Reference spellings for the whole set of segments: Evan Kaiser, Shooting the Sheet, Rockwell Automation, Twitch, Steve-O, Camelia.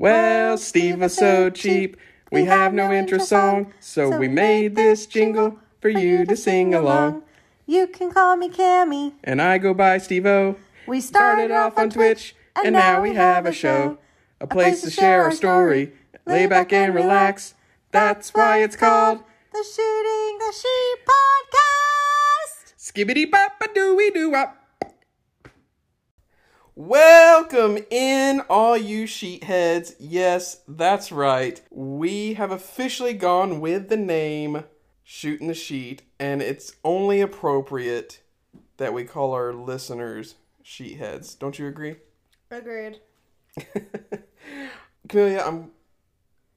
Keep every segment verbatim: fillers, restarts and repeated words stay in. Well, Steve was so cheap, we have no intro song, so we made this jingle for you to sing along. You can call me Cammy, and I go by Steve-O. We started off on Twitch, and now we have a show, a place to share our story, lay back and relax. That's why it's called the Shooting the Sheet Podcast. Skibbity bop a doo wee doo wop. Welcome in, all you sheetheads. Yes, that's right. We have officially gone with the name Shooting the Sheet, and it's only appropriate that we call our listeners sheetheads. Don't you agree? Agreed. Camelia, I'm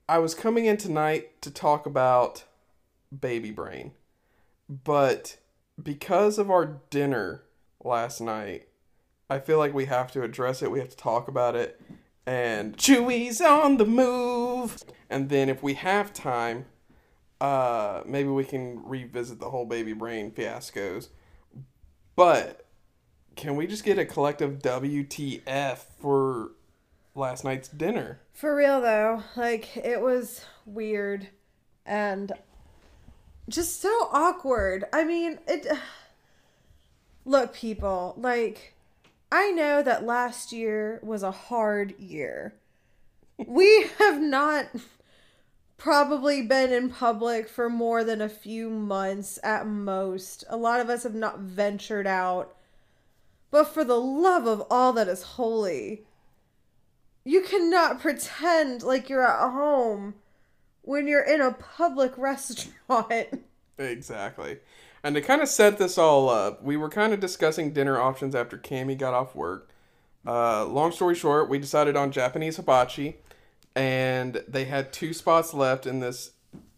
I was coming in tonight to talk about baby brain, but because of our dinner last night, I feel like we have to address it. We have to talk about it. And Chewy's on the move. And then if we have time, uh, maybe we can revisit the whole baby brain fiascos. But can we just get a collective W T F for last night's dinner? For real, though. Like, it was weird and just so awkward. I mean, it. Look, people, like, I know that last year was a hard year. We have not probably been in public for more than a few months at most. A lot of us have not ventured out. But for the love of all that is holy, you cannot pretend like you're at home when you're in a public restaurant. Exactly. And to kind of set this all up, we were kind of discussing dinner options after Cammy got off work. Uh, long story short, we decided on Japanese hibachi, and they had two spots left in this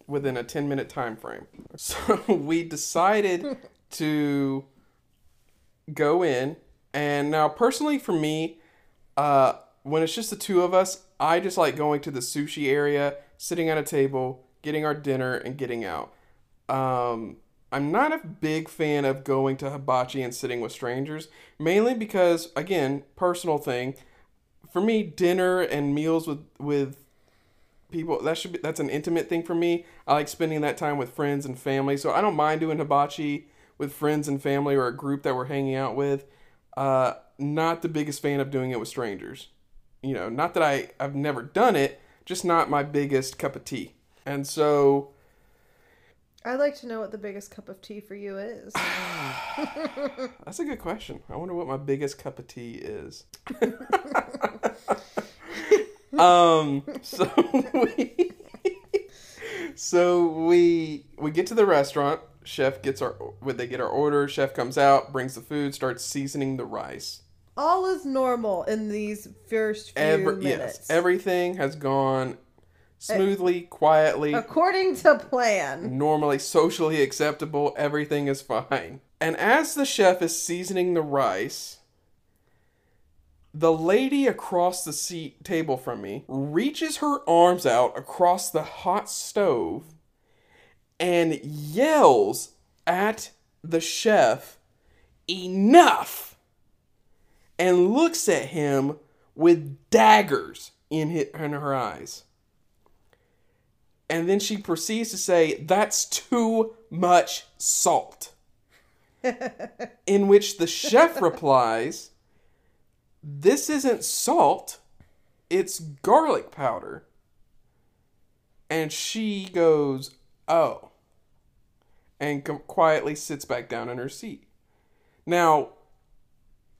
within a ten minute time frame. So we decided to go in, and now personally for me, uh, when it's just the two of us, I just like going to the sushi area, sitting at a table, getting our dinner, and getting out. Um... I'm not a big fan of going to hibachi and sitting with strangers, mainly because, again, personal thing. For me, dinner and meals with, with people, that should be, that's an intimate thing for me. I like spending that time with friends and family, so I don't mind doing hibachi with friends and family or a group that we're hanging out with. Uh, not the biggest fan of doing it with strangers. You know, not that I, I've never done it, just not my biggest cup of tea. And so I'd like to know what the biggest cup of tea for you is. That's a good question. I wonder what my biggest cup of tea is. um, so we, so we we get to the restaurant. Chef gets our when they get our order. Chef comes out, brings the food, starts seasoning the rice. All is normal in these first few Every, minutes. Yes, everything has gone smoothly, quietly, according to plan, normally socially acceptable, everything is fine. And as the chef is seasoning the rice, the lady across the seat table from me reaches her arms out across the hot stove and yells at the chef, "Enough!" and looks at him with daggers in his, in her eyes. And then she proceeds to say, "That's too much salt." In which the chef replies, "This isn't salt, it's garlic powder." And she goes, "Oh." And com- quietly sits back down in her seat. Now,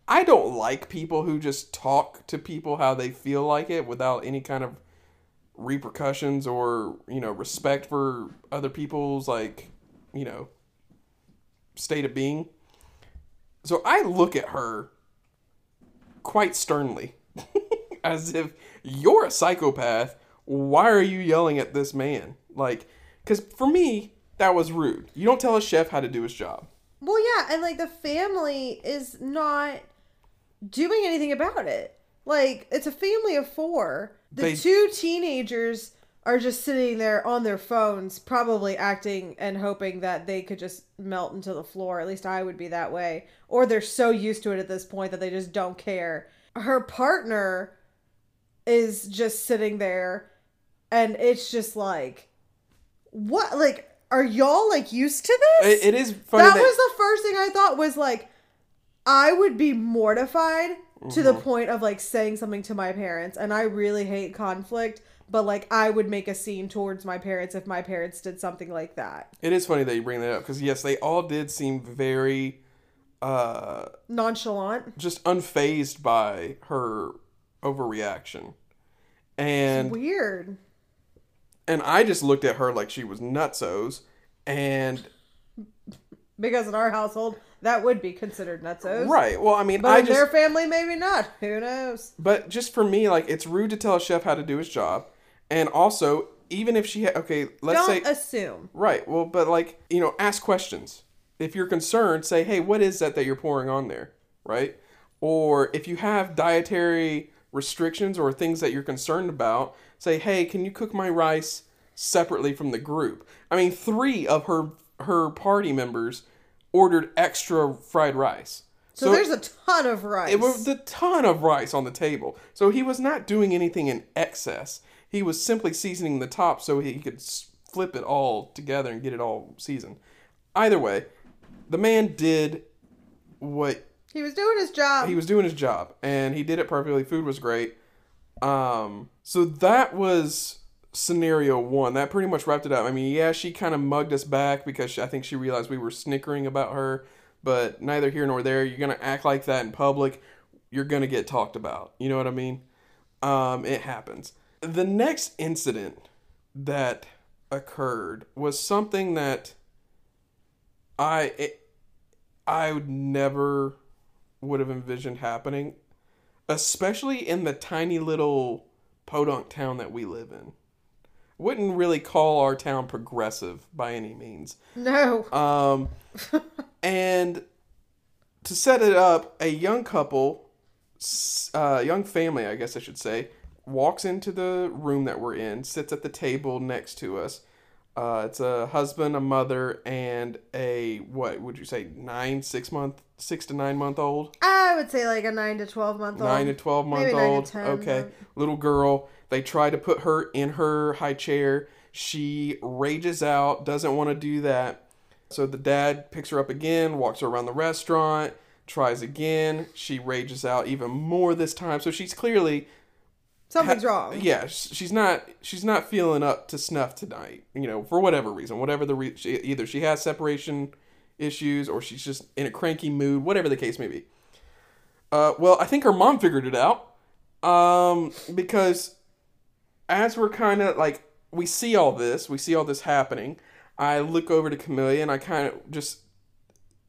I don't like people who just talk to people how they feel like it without any kind of repercussions or, you know, respect for other people's, like, you know, state of being. So I look at her quite sternly as if, "You're a psychopath. Why are you yelling at this man?" Like, because for me, that was rude. You don't tell a chef how to do his job. Well, yeah. And like the family is not doing anything about it. Like, it's a family of four. The they, two teenagers are just sitting there on their phones, probably acting and hoping that they could just melt into the floor. At least I would be that way. Or they're so used to it at this point that they just don't care. Her partner is just sitting there, and it's just like, what? Like, are y'all like used to this? It, it is funny. That, that was the first thing I thought was like, I would be mortified mm-hmm. to the point of like saying something to my parents, and I really hate conflict. But, like, I would make a scene towards my parents if my parents did something like that. It is funny that you bring that up. Because, yes, they all did seem very... Uh, nonchalant. Just unfazed by her overreaction. And it's weird. And I just looked at her like she was nutsos. And... because in our household, that would be considered nutsos. Right. Well, I mean, but I in just... their family, maybe not. Who knows? But just for me, like, it's rude to tell a chef how to do his job. And also, even if she had, okay, let's say... Don't assume. Right. Well, but like, you know, ask questions. If you're concerned, say, hey, what is that that you're pouring on there? Right? Or if you have dietary restrictions or things that you're concerned about, say, hey, can you cook my rice separately from the group? I mean, three of her her party members ordered extra fried rice. So, so there's a ton of rice. It was a ton of rice on the table. So he was not doing anything in excess. He was simply seasoning the top so he could flip it all together and get it all seasoned. Either way, the man did what... He was doing his job. He was doing his job. And he did it perfectly. Food was great. Um, so that was scenario one. That pretty much wrapped it up. I mean, yeah, she kind of mugged us back because she, I think she realized we were snickering about her. But neither here nor there. You're going to act like that in public. You're going to get talked about. You know what I mean? Um, it happens. The next incident that occurred was something that I it, I would never would have envisioned happening. Especially in the tiny little podunk town that we live in. Wouldn't really call our town progressive by any means. No. Um... And to set it up, a young couple, uh, young family, I guess I should say, walks into the room that we're in, sits at the table next to us. Uh, it's a husband, a mother, and a, what would you say, nine, six month, six to nine month old? I would say like a nine to twelve month old. Nine to twelve month Maybe old. Nine to ten. Okay. Month. Little girl. They try to put her in her high chair. She rages out, doesn't want to do that. So the dad picks her up again, walks her around the restaurant, tries again. She rages out even more this time. So she's clearly... Something's ha- wrong. Yeah, she's not she's not feeling up to snuff tonight, you know, for whatever reason. Whatever the re- she, either she has separation issues or she's just in a cranky mood, whatever the case may be. Uh, well, I think her mom figured it out. Um, because as we're kind of like, we see all this, we see all this happening... I look over to Camelia and I kind of just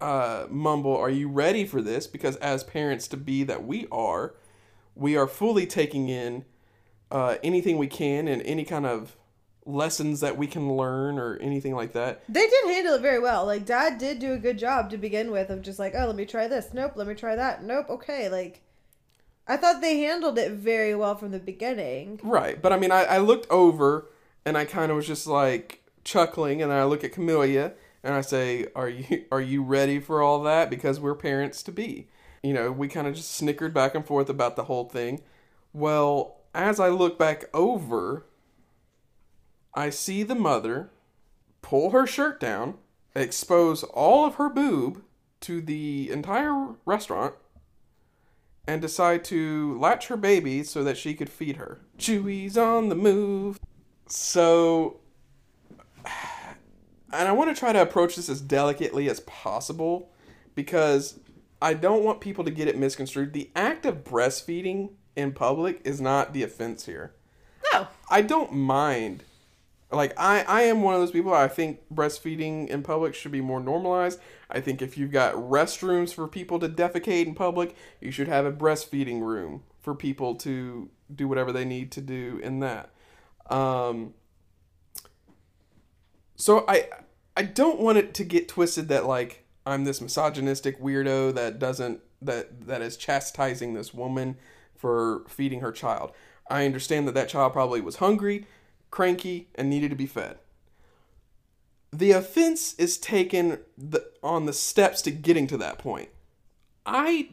uh, mumble, are you ready for this? Because as parents-to-be that we are, we are fully taking in uh, anything we can and any kind of lessons that we can learn or anything like that. They did handle it very well. Like, Dad did do a good job to begin with of just like, oh, let me try this. Nope, let me try that. Nope, okay. Like, I thought they handled it very well from the beginning. Right, but I mean, I, I looked over and I kind of was just like... chuckling, and I look at Camelia and I say, are you are you ready for all that? Because we're parents to be. You know, we kind of just snickered back and forth about the whole thing. Well, as I look back over, I see the mother pull her shirt down, expose all of her boob to the entire restaurant, and decide to latch her baby so that she could feed her. Chewy's on the move. So... And I want to try to approach this as delicately as possible because I don't want people to get it misconstrued. The act of breastfeeding in public is not the offense here. No. I don't mind. Like, I, I am one of those people. I think breastfeeding in public should be more normalized. I think if you've got restrooms for people to defecate in public, you should have a breastfeeding room for people to do whatever they need to do in that. Um... So I I don't want it to get twisted that, like, I'm this misogynistic weirdo that doesn't, that that is chastising this woman for feeding her child. I understand that that child probably was hungry, cranky, and needed to be fed. The offense is taken the, on the steps to getting to that point. I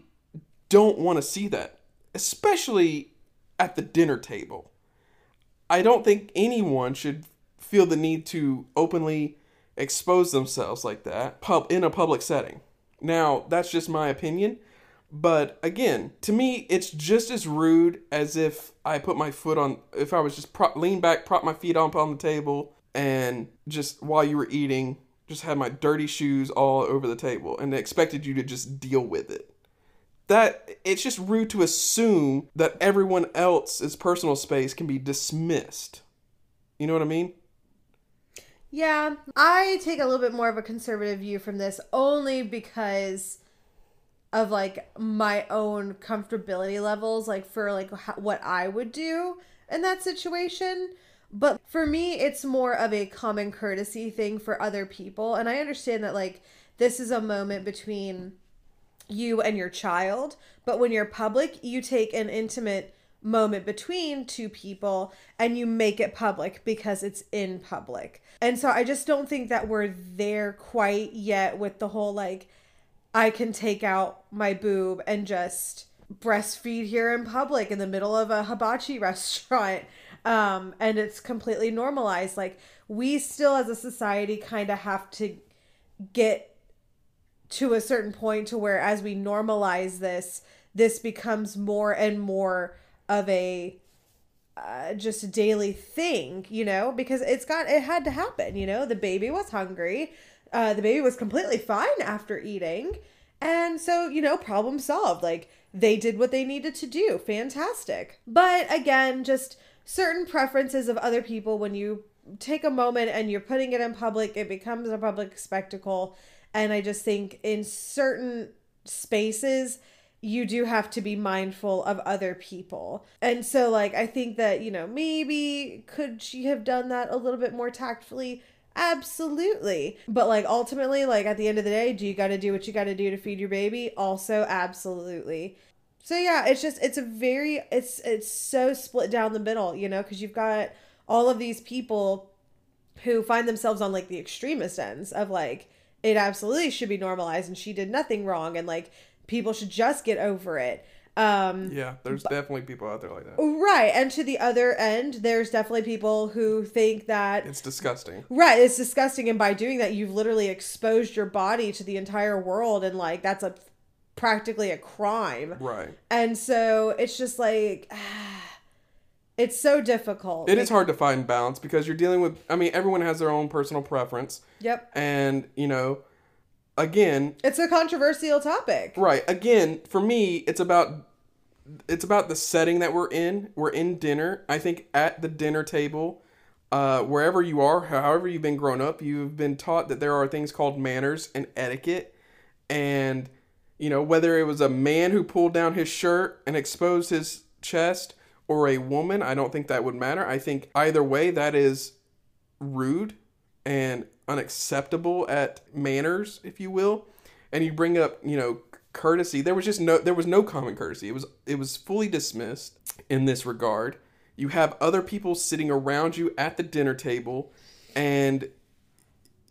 don't want to see that, especially at the dinner table. I don't think anyone should feel the need to openly expose themselves like that pub in a public setting. Now, that's just my opinion. But again, to me, it's just as rude as if I put my foot on, if I was just prop, lean back, prop my feet up on the table, and just while you were eating, just had my dirty shoes all over the table and expected you to just deal with it. That, it's just rude to assume that everyone else's personal space can be dismissed. You know what I mean? Yeah, I take a little bit more of a conservative view from this only because of like my own comfortability levels, like for like how, what I would do in that situation. But for me, it's more of a common courtesy thing for other people. And I understand that like this is a moment between you and your child, but when you're public, you take an intimate moment between two people and you make it public because it's in public. And so I just don't think that we're there quite yet with the whole like, I can take out my boob and just breastfeed here in public in the middle of a hibachi restaurant. Um, and it's completely normalized. Like, we still as a society kind of have to get to a certain point to where as we normalize this, this becomes more and more of a uh, just a daily thing, you know, because it's got, it had to happen, you know, the baby was hungry. Uh, the baby was completely fine after eating. And so, you know, problem solved. Like, they did what they needed to do. Fantastic. But again, just certain preferences of other people. When you take a moment and you're putting it in public, it becomes a public spectacle. And I just think in certain spaces, you do have to be mindful of other people. And so, like, I think that, you know, maybe could she have done that a little bit more tactfully? Absolutely. But like ultimately, like at the end of the day, do you got to do what you got to do to feed your baby? Also, absolutely. So yeah, it's just, it's a very, it's, it's so split down the middle, you know, because you've got all of these people who find themselves on like the extremist ends of like, it absolutely should be normalized and she did nothing wrong and like people should just get over it. Um, yeah, there's but, definitely people out there like that. Right. And to the other end, there's definitely people who think that it's disgusting. Right. It's disgusting. And by doing that, you've literally exposed your body to the entire world. And like, that's a practically a crime. Right. And so it's just like, ah, it's so difficult. It because, is hard to find balance because you're dealing with, I mean, everyone has their own personal preference. Yep. And you know, again, it's a controversial topic. Right. Again, for me, it's about it's about the setting that we're in. We're in dinner. I think at the dinner table, uh, wherever you are, however you've been grown up, you've been taught that there are things called manners and etiquette. And, you know, whether it was a man who pulled down his shirt and exposed his chest or a woman, I don't think that would matter. I think either way, that is rude and unacceptable at manners, if you will. And you bring up, you know, courtesy. There was just no, there was no common courtesy. It was, it was fully dismissed in this regard. You have other people sitting around you at the dinner table and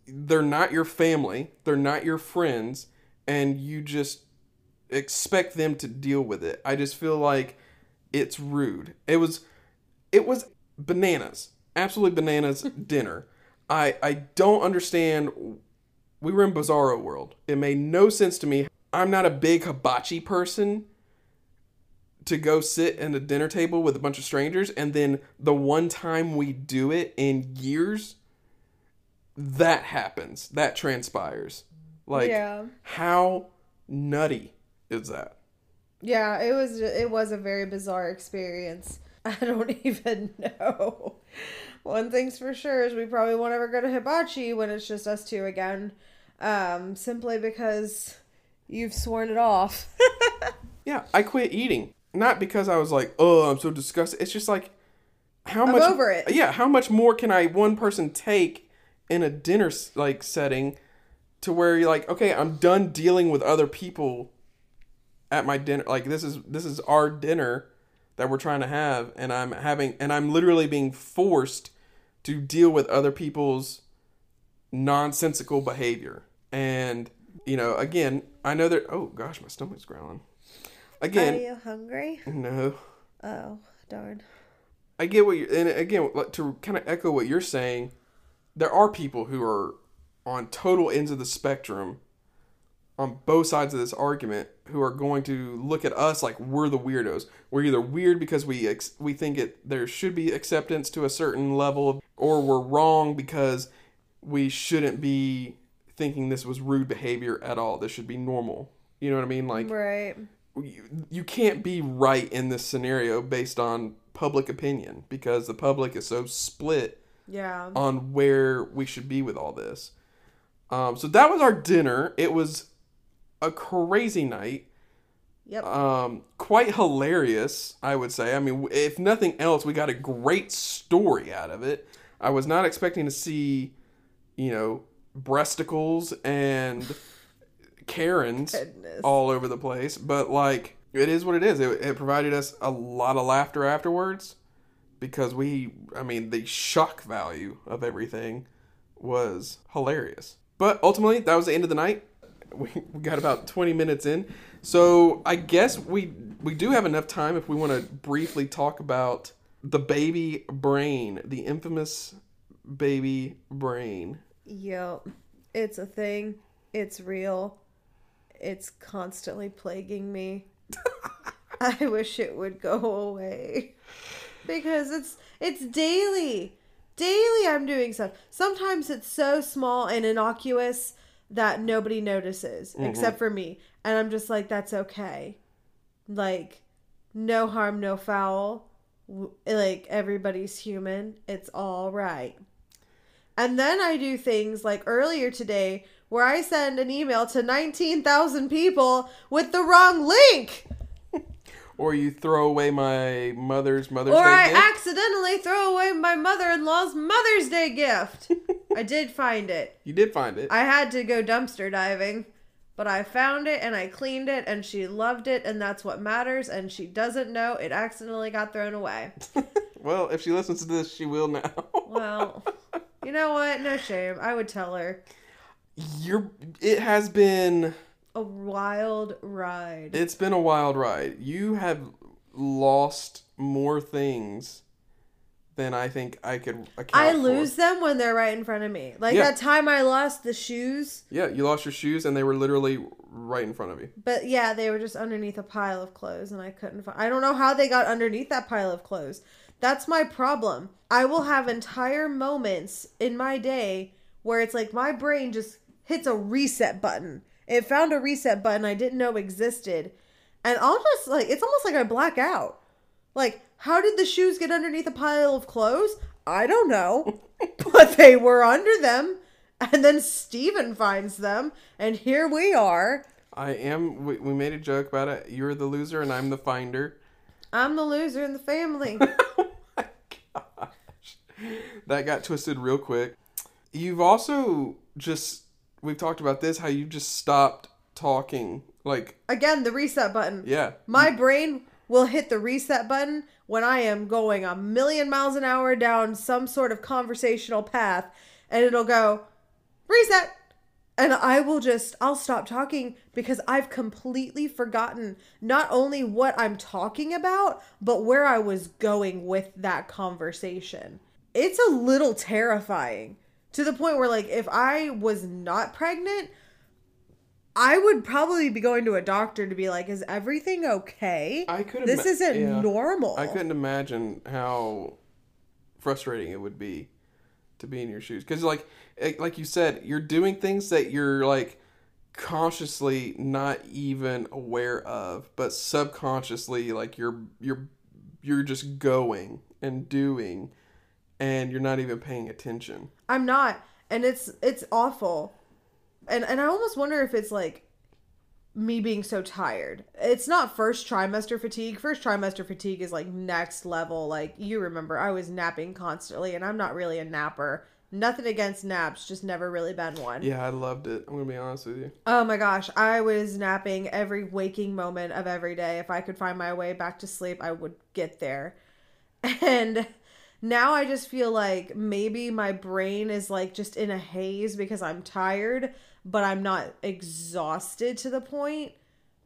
they're not your family. They're not your friends. And you just expect them to deal with it. I just feel like it's rude. It was, it was bananas, absolutely bananas dinner. I, I don't understand. We were in Bizarro World. It made no sense to me. I'm not a big hibachi person to go sit at a dinner table with a bunch of strangers. And then the one time we do it in years, that happens. That transpires. Like, yeah. How nutty is that? Yeah, it was, it was a very bizarre experience. I don't even know. One thing's for sure is we probably won't ever go to hibachi when it's just us two again. Um, simply because you've sworn it off. Yeah, I quit eating. Not because I was like, oh, I'm so disgusted. It's just like, how I'm much... I'm over it. Yeah, how much more can I one person take in a dinner like setting to where you're like, okay, I'm done dealing with other people at my dinner. Like, this is this is our dinner that we're trying to have, and I'm having, and I'm literally being forced to deal with other people's nonsensical behavior. And, you know, again, I know that, oh gosh, my stomach's growling. Again. Are you hungry? No. Oh, darn. I get what you're, and again, to kind of echo what you're saying, there are people who are on total ends of the spectrum on both sides of this argument who are going to look at us like we're the weirdos. We're either weird because we ex- we think it there should be acceptance to a certain level, or we're wrong because we shouldn't be thinking this was rude behavior at all. This should be normal. You know what I mean? Like, right. You, you can't be right in this scenario based on public opinion because the public is so split yeah. on where we should be with all this. Um, so that was our dinner. It was a crazy night. Yep. Um, quite hilarious, I would say. I mean, if nothing else, we got a great story out of it. I was not expecting to see, you know, breasticles and Karens Goodness. all over the place. But, like, it is what it is. It, it provided us a lot of laughter afterwards because we, I mean, the shock value of everything was hilarious. But ultimately, that was the end of the night. We got about twenty minutes in. So I guess we we do have enough time if we want to briefly talk about the baby brain, the infamous baby brain. Yep. It's a thing. It's real. It's constantly plaguing me. I wish it would go away. Because it's it's daily. Daily I'm doing stuff. Sometimes it's so small and innocuous that nobody notices mm-hmm. except for me. And I'm just like, that's okay. Like, no harm, no foul. Like, everybody's human. It's all right. And then I do things like earlier today where I send an email to nineteen thousand people with the wrong link. Or you throw away my mother's Mother's or Day I gift. Or I accidentally throw away my mother-in-law's Mother's Day gift. I did find it. You did find it. I had to go dumpster diving, but I found it and I cleaned it and she loved it and that's what matters and she doesn't know it accidentally got thrown away. Well, if she listens to this, she will now. Well, you know what? No shame. I would tell her. You're, it has been a wild ride. It's been a wild ride. You have lost more things then I think I could account I lose for. them when they're right in front of me. Like yeah. that time I lost the shoes. Yeah, you lost your shoes and they were literally right in front of you. But yeah, they were just underneath a pile of clothes and I couldn't find... I don't know how they got underneath that pile of clothes. That's my problem. I will have entire moments in my day where it's like my brain just hits a reset button. It found a reset button I didn't know existed. And I'll just like... It's almost like I black out. Like... How did the shoes get underneath a pile of clothes? I don't know, but they were under them. And then Steven finds them, and here we are. I am. We, we made a joke about it. You're the loser, and I'm the finder. I'm the loser in the family. Oh my gosh, that got twisted real quick. You've also just. We've talked about this. How you just stopped talking, like again the reset button. Yeah, my brain will hit the reset button when I am going a million miles an hour down some sort of conversational path, and it'll go, reset. And I will just, I'll stop talking because I've completely forgotten not only what I'm talking about, but where I was going with that conversation. It's a little terrifying to the point where, like, if I was not pregnant, I would probably be going to a doctor to be like, is everything okay? I could. Ima- this isn't yeah. normal. I couldn't imagine how frustrating it would be to be in your shoes. Because like, like you said, you're doing things that you're like consciously not even aware of, but subconsciously like you're, you're, you're just going and doing and you're not even paying attention. I'm not. And it's, it's awful. And and I almost wonder if it's like me being so tired. It's not first trimester fatigue. First trimester fatigue is like next level. Like you remember, I was napping constantly and I'm not really a napper. Nothing against naps, just never really been one. Yeah, I loved it. I'm going to be honest with you. Oh my gosh. I was napping every waking moment of every day. If I could find my way back to sleep, I would get there. And now I just feel like maybe my brain is like just in a haze because I'm tired, but I'm not exhausted to the point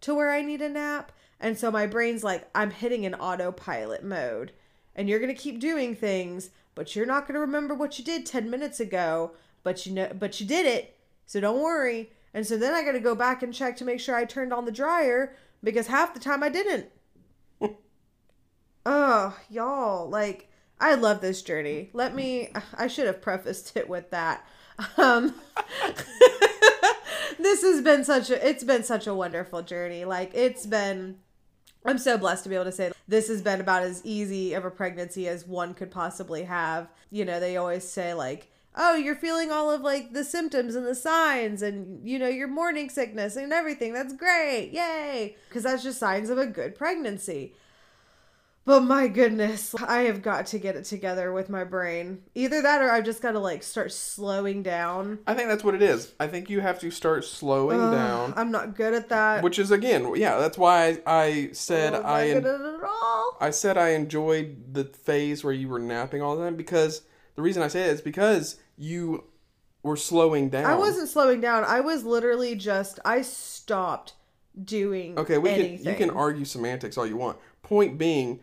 to where I need a nap. And so my brain's like, I'm hitting an autopilot mode. And you're going to keep doing things, but you're not going to remember what you did ten minutes ago. But you know, but you did it, so don't worry. And so then I got to go back and check to make sure I turned on the dryer, because half the time I didn't. Oh, y'all, like, I love this journey. Let me, I should have prefaced it with that. Um, this has been such a, it's been such a wonderful journey. Like, it's been, I'm so blessed to be able to say this has been about as easy of a pregnancy as one could possibly have. You know, they always say, like, oh, you're feeling all of, like, the symptoms and the signs and, you know, your morning sickness and everything. That's great. Yay. Because that's just signs of a good pregnancy. But my goodness, I have got to get it together with my brain. Either that or I've just got to, like, start slowing down. I think that's what it is. I think you have to start slowing uh, down. I'm not good at that. Which is, again, yeah, that's why I, I said I'm not I, good at it at all. I said I enjoyed the phase where you were napping all the time, because the reason I say it is because you were slowing down. I wasn't slowing down. I was literally just, I stopped doing okay, we anything. Can, you can argue semantics all you want. Point being,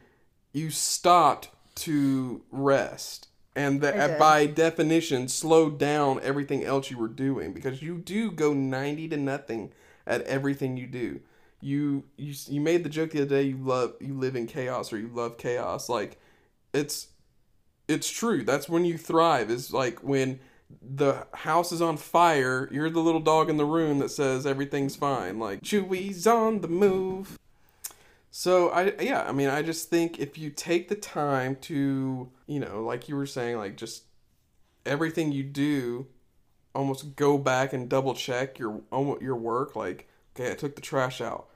you stopped to rest. And that, by definition, slowed down everything else you were doing. Because you do go ninety to nothing at everything you do. You you, you made the joke the other day, you love you live in chaos, or you love chaos. Like, it's... It's true. That's when you thrive. It's like when the house is on fire, you're the little dog in the room that says everything's fine. Like, Chewy's on the move. So, I yeah, I mean, I just think if you take the time to, you know, like you were saying, like, just everything you do, almost go back and double check your your work. Like, okay, I took the trash out.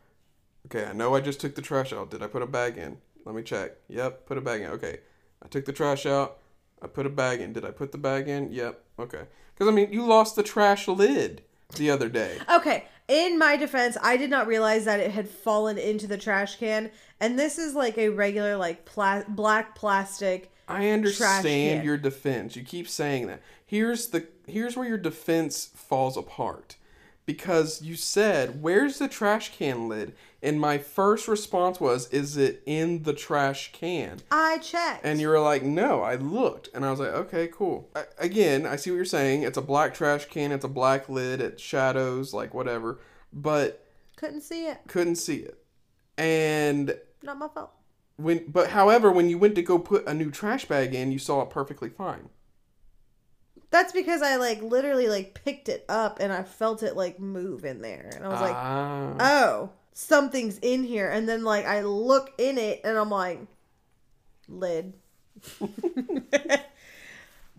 Okay, I know I just took the trash out. Did I put a bag in? Let me check. Yep, put a bag in. Okay. I took the trash out. I put a bag in. Did I put the bag in? Yep. Okay. Because, I mean, you lost the trash lid the other day. Okay. In my defense, I did not realize that it had fallen into the trash can. And this is like a regular, like, pla- black plastic I understand your defense. You keep saying that. Here's the here's where your defense falls apart. Because you said, where's the trash can lid? And my first response was, is it in the trash can? I checked. And you were like, no, I looked. And I was like, okay, cool. I, again, I see what you're saying. It's a black trash can. It's a black lid. It shadows, like, whatever. But. Couldn't see it. Couldn't see it. And. Not my fault. When, but however, when you went to go put a new trash bag in, you saw it perfectly fine. That's because I, like, literally, like, picked it up and I felt it, like, move in there. And I was like, ah. oh, something's in here. And then, like, I look in it and I'm like, lid.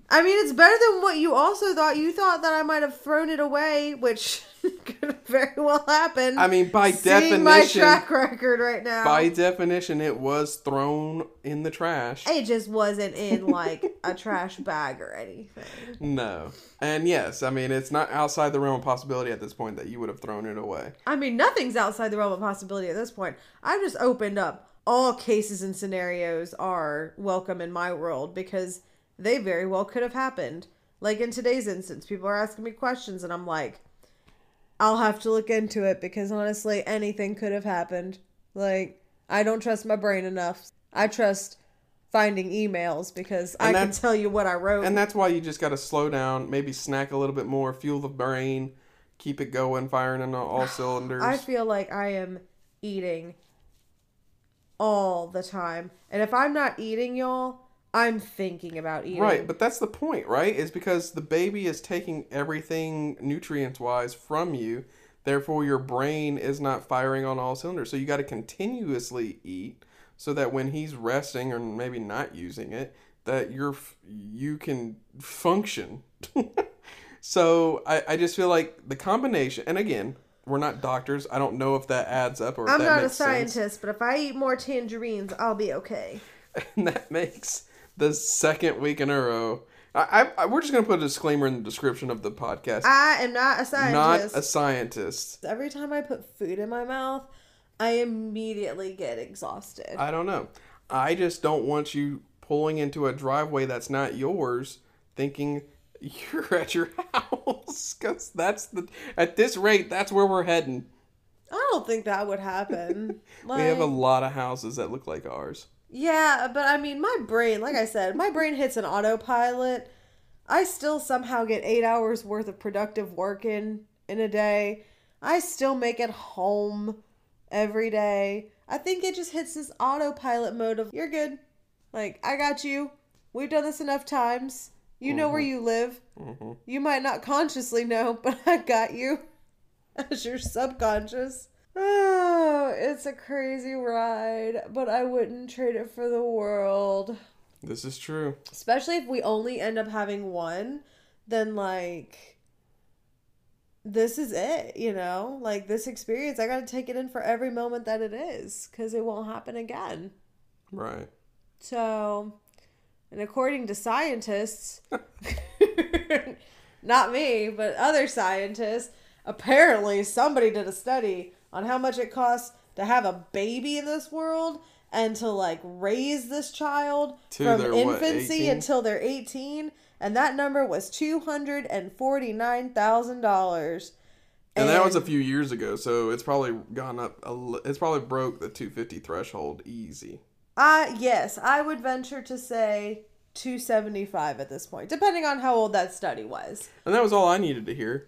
I mean, it's better than what you also thought. You thought that I might have thrown it away, which could very well happen. I mean, by definition. My track record right now. By definition, it was thrown in the trash. It just wasn't in, like, a trash bag or anything. No. And yes, I mean, it's not outside the realm of possibility at this point that you would have thrown it away. I mean, nothing's outside the realm of possibility at this point. I've just opened up. All cases and scenarios are welcome in my world, because they very well could have happened. Like, in today's instance, people are asking me questions and I'm like, I'll have to look into it, because honestly, anything could have happened. Like, I don't trust my brain enough. I trust finding emails, because I can tell you what I wrote. And that's why you just got to slow down, maybe snack a little bit more, fuel the brain, keep it going, firing on all cylinders. I feel like I am eating all the time. And if I'm not eating, y'all, I'm thinking about eating. Right, but that's the point, right? Is because the baby is taking everything nutrients-wise from you. Therefore, your brain is not firing on all cylinders. So you got to continuously eat so that when he's resting or maybe not using it, that you're you can function. So I, I just feel like the combination, and again, we're not doctors. I don't know if that adds up or if that makes sense. I'm not a scientist, but if I eat more tangerines, I'll be okay. And that makes the second week in a row. I, I, we're just going to put a disclaimer in the description of the podcast. I am not a scientist. Not a scientist. Every time I put food in my mouth, I immediately get exhausted. I don't know. I just don't want you pulling into a driveway that's not yours thinking you're at your house. Because that's the, at this rate, that's where we're heading. I don't think that would happen. Like, we have a lot of houses that look like ours. Yeah, but I mean, my brain, like I said, my brain hits an autopilot. I still somehow get eight hours worth of productive work in, in a day. I still make it home every day. I think it just hits this autopilot mode of, you're good. Like, I got you. We've done this enough times. You mm-hmm. know where you live. Mm-hmm. You might not consciously know, but I got you. As your subconscious. Oh, it's a crazy ride, but I wouldn't trade it for the world. This is true. Especially if we only end up having one, then, like, this is it, you know? Like, this experience, I gotta take it in for every moment that it is, because it won't happen again. Right. So, and according to scientists, not me, but other scientists, apparently somebody did a study on how much it costs to have a baby in this world and to, like, raise this child from infancy until they're eighteen. And that number was two hundred forty-nine thousand dollars. And that was a few years ago, so it's probably gone up. A, it's probably broke the two hundred fifty threshold easy. Uh, yes, I would venture to say two hundred seventy-five at this point, depending on how old that study was. And that was all I needed to hear.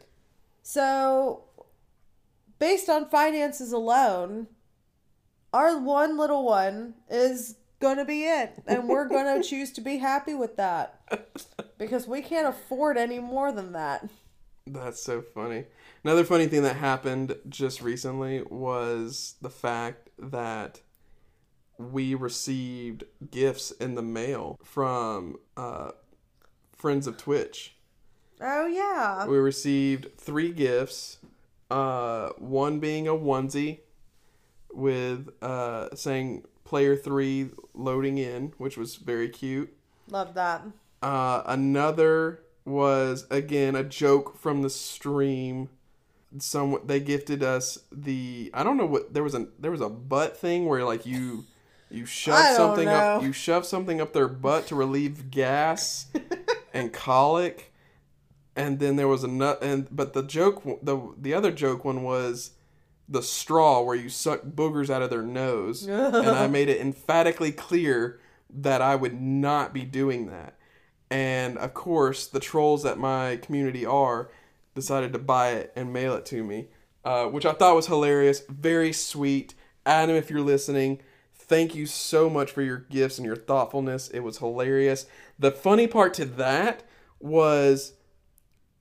So, based on finances alone, our one little one is going to be it. And we're going to choose to be happy with that. Because we can't afford any more than that. That's so funny. Another funny thing that happened just recently was the fact that we received gifts in the mail from uh, Friends of Twitch. Oh, yeah. We received three gifts, uh, one being a onesie with uh, saying player three loading in, which was very cute. Love that. Uh, another was, again, a joke from the stream. Some, they gifted us the, I don't know what, there was a, there was a butt thing where, like, you... You shove something know. up you shove something up their butt to relieve gas and colic. And then there was a nut, and but the joke the the other joke one was the straw where you suck boogers out of their nose. And I made it emphatically clear that I would not be doing that. And of course, the trolls that my community are decided to buy it and mail it to me, uh, which I thought was hilarious, very sweet. Adam, if you're listening, thank you so much for your gifts and your thoughtfulness. It was hilarious. The funny part to that was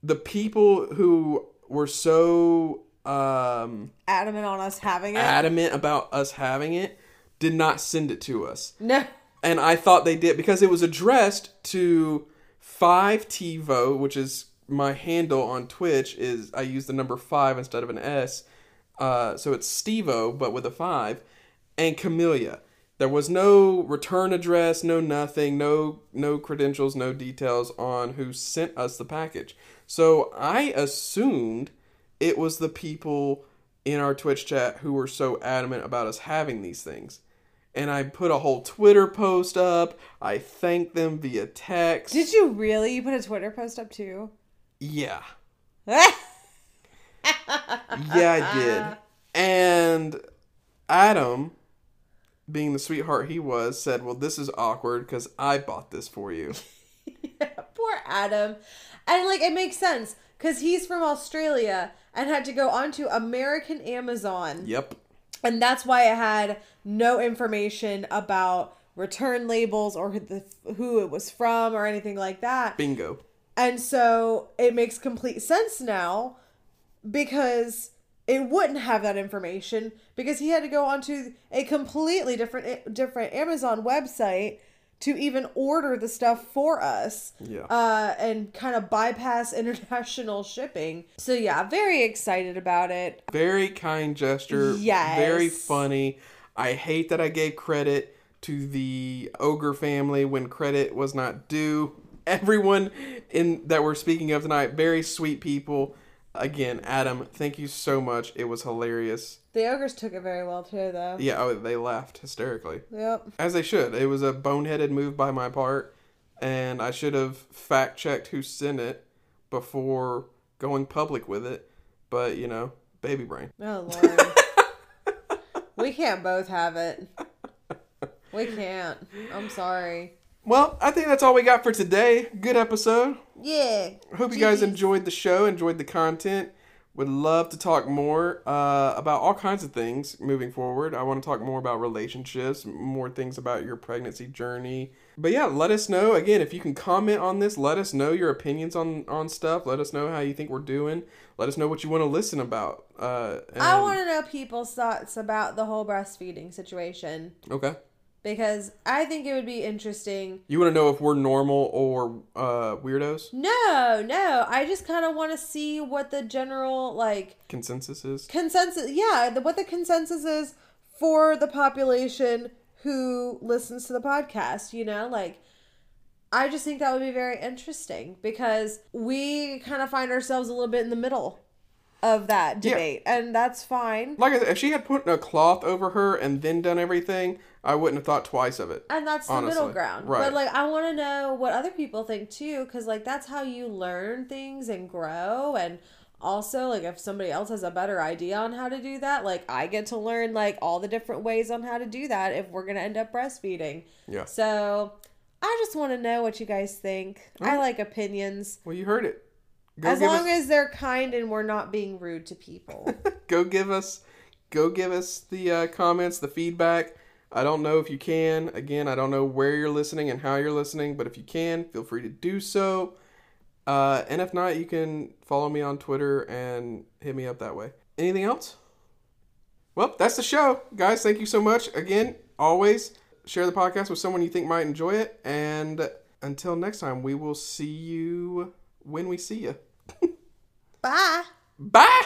the people who were so um, adamant on us having it. Adamant about us having it did not send it to us. No. And I thought they did because it was addressed to five T V O, which is my handle on Twitch. Is I use the number five instead of an S. Uh, so it's Steve-O, but with a five. And Camelia. There was no return address, no nothing, no no credentials, no details on who sent us the package. So I assumed it was the people in our Twitch chat who were so adamant about us having these things. And I put a whole Twitter post up. I thanked them via text. Did you really? You put a Twitter post up too? Yeah. Yeah, I did. And Adam, being the sweetheart he was, said, well, this is awkward because I bought this for you. Yeah, poor Adam. And, like, it makes sense because he's from Australia and had to go onto American Amazon. Yep. And that's why it had no information about return labels or the, who it was from or anything like that. Bingo. And so it makes complete sense now because it wouldn't have that information because he had to go onto a completely different different Amazon website to even order the stuff for us. Yeah. Uh, and kind of bypass international shipping. So, yeah, very excited about it. Very kind gesture. Yes. Very funny. I hate that I gave credit to the Ogre family when credit was not due. Everyone in that we're speaking of tonight, very sweet people. Again, Adam, thank you so much. It was hilarious. The ogres took it very well, too, though. Yeah, oh, they laughed hysterically. Yep. As they should. It was a boneheaded move by my part, and I should have fact-checked who sent it before going public with it, but, you know, baby brain. Oh, Lord. We can't both have it. We can't. I'm sorry. Well, I think that's all we got for today. Good episode. Yeah. Hope you guys enjoyed the show, enjoyed the content. Would love to talk more uh, about all kinds of things moving forward. I want to talk more about relationships, more things about your pregnancy journey. But yeah, let us know. Again, if you can comment on this, let us know your opinions on, on stuff. Let us know how you think we're doing. Let us know what you want to listen about. Uh, and... I want to know people's thoughts about the whole breastfeeding situation. Okay. Because I think it would be interesting. You want to know if we're normal or uh, weirdos? No, no. I just kind of want to see what the general, like... Consensus is? Consensus, yeah. The, what the consensus is for the population who listens to the podcast, you know? Like, I just think that would be very interesting. Because we kind of find ourselves a little bit in the middle of that debate, yeah. And that's fine. Like I said, if she had put a cloth over her and then done everything, I wouldn't have thought twice of it. And that's the honestly. Middle ground, right? But like, I want to know what other people think too, because like that's how you learn things and grow. And also, like if somebody else has a better idea on how to do that, like I get to learn like all the different ways on how to do that if we're gonna end up breastfeeding. Yeah. So I just want to know what you guys think. Right. I like opinions. Well, you heard it. Go as long us... as they're kind and we're not being rude to people. go give us, go give us the uh, comments, the feedback. I don't know if you can. Again, I don't know where you're listening and how you're listening, but if you can, feel free to do so. Uh, and if not, you can follow me on Twitter and hit me up that way. Anything else? Well, that's the show, guys. Thank you so much. Again, always share the podcast with someone you think might enjoy it. And until next time, we will see you when we see you. Bye. Bye.